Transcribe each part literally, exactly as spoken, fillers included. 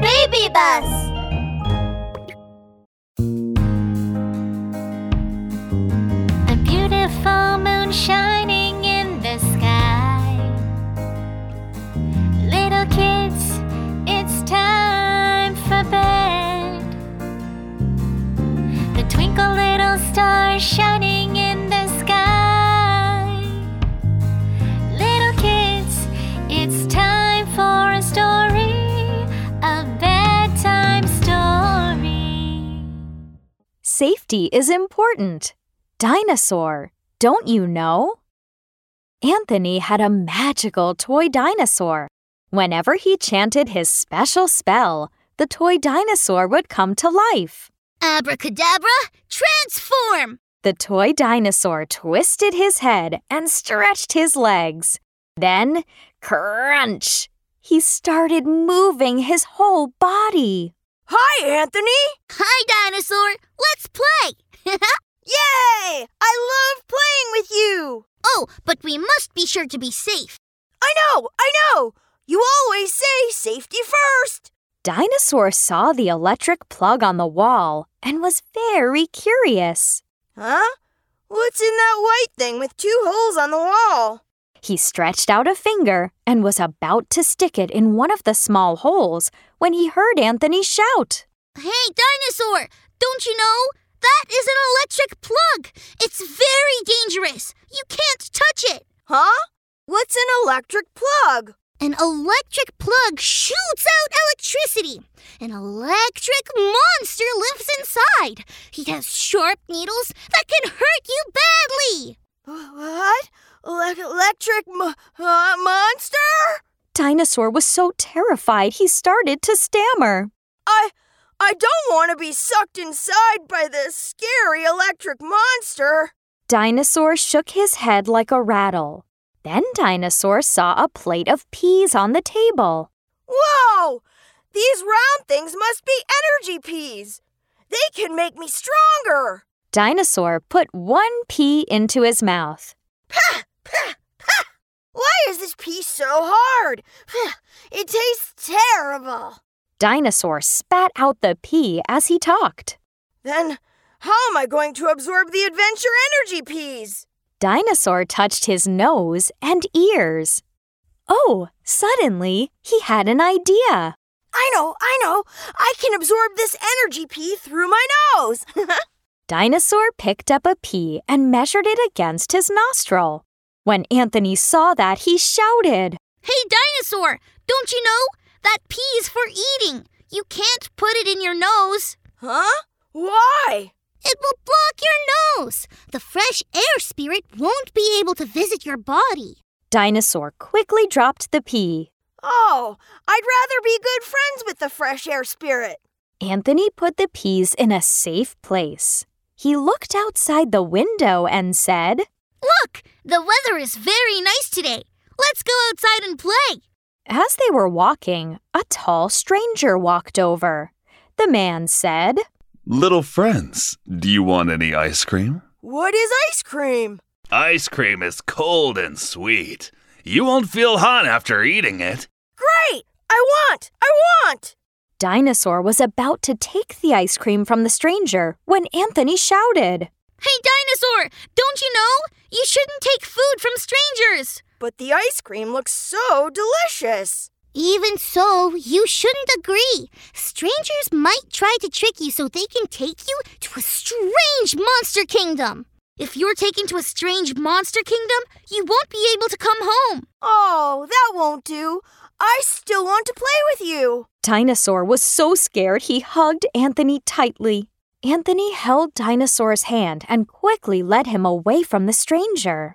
Baby bus. Shining in the sky. Little kids, it's time for bed. The twinkle little stars shining in the sky. Little kids, it's time for a story, a bedtime story. Safety is important. Dinosaur. Don't you know? Anthony had a magical toy dinosaur. Whenever he chanted his special spell, the toy dinosaur would come to life. Abracadabra, transform! The toy dinosaur twisted his head and stretched his legs. Then, crunch! He started moving his whole body. Hi, Anthony! Hi, dinosaur! Let's play! Yay! I love playing with you! Oh, but we must be sure to be safe. I know! I know! You always say safety first! Dinosaur saw the electric plug on the wall and was very curious. Huh? What's in that white thing with two holes on the wall? He stretched out a finger and was about to stick it in one of the small holes when he heard Anthony shout. Hey, dinosaur! Don't you know? That is an electric plug! It's very dangerous! You can't touch it! Huh? What's an electric plug? An electric plug shoots out electricity! An electric monster lives inside! He has sharp needles that can hurt you badly! What? Ele- electric mo- uh, monster? Dinosaur was so terrified he started to stammer. I... I don't want to be sucked inside by this scary electric monster. Dinosaur shook his head like a rattle. Then Dinosaur saw a plate of peas on the table. Whoa! These round things must be energy peas. They can make me stronger. Dinosaur put one pea into his mouth. Pah! Pah! Pah! Why is this pea so hard? It tastes terrible. Dinosaur spat out the pea as he talked. Then, how am I going to absorb the adventure energy peas? Dinosaur touched his nose and ears. Oh, suddenly, he had an idea. I know, I know. I can absorb this energy pea through my nose. Dinosaur picked up a pea and measured it against his nostril. When Anthony saw that, he shouted, Hey, Dinosaur, don't you know? That pea is for eating. You can't put it in your nose. Huh? Why? It will block your nose. The fresh air spirit won't be able to visit your body. Dinosaur quickly dropped the pea. Oh, I'd rather be good friends with the fresh air spirit. Anthony put the peas in a safe place. He looked outside the window and said, Look, the weather is very nice today. Let's go outside and play. As they were walking, a tall stranger walked over. The man said, Little friends, do you want any ice cream? What is ice cream? Ice cream is cold and sweet. You won't feel hot after eating it. Great! I want! I want! Dinosaur was about to take the ice cream from the stranger when Anthony shouted, Hey, Dinosaur! Don't you know? You shouldn't take food from strangers! But the ice cream looks so delicious. Even so, you shouldn't agree. Strangers might try to trick you so they can take you to a strange monster kingdom. If you're taken to a strange monster kingdom, you won't be able to come home. Oh, that won't do. I still want to play with you. Dinosaur was so scared he hugged Anthony tightly. Anthony held Dinosaur's hand and quickly led him away from the stranger.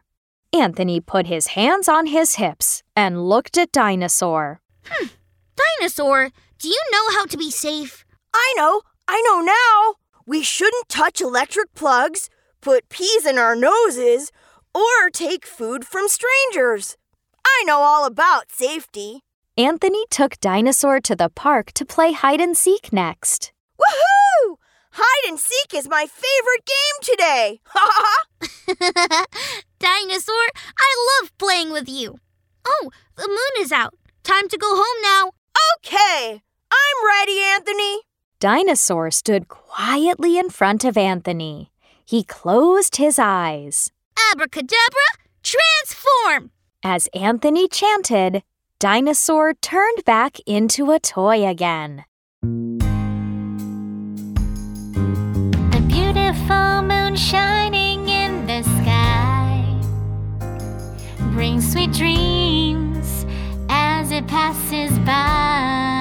Anthony put his hands on his hips and looked at Dinosaur. Hmm. Dinosaur, do you know how to be safe? I know. I know now. We shouldn't touch electric plugs, put peas in our noses, or take food from strangers. I know all about safety. Anthony took Dinosaur to the park to play hide and seek next. Woohoo! Hide and seek is my favorite game today. Ha ha! Dinosaur, I love playing with you. Oh, the moon is out. Time to go home now. Okay. Anthony?" Dinosaur stood quietly in front of Anthony. He closed his eyes. "Abracadabra, transform!" As Anthony chanted, Dinosaur turned back into a toy again. A beautiful moon shining in the sky brings sweet dreams as it passes by.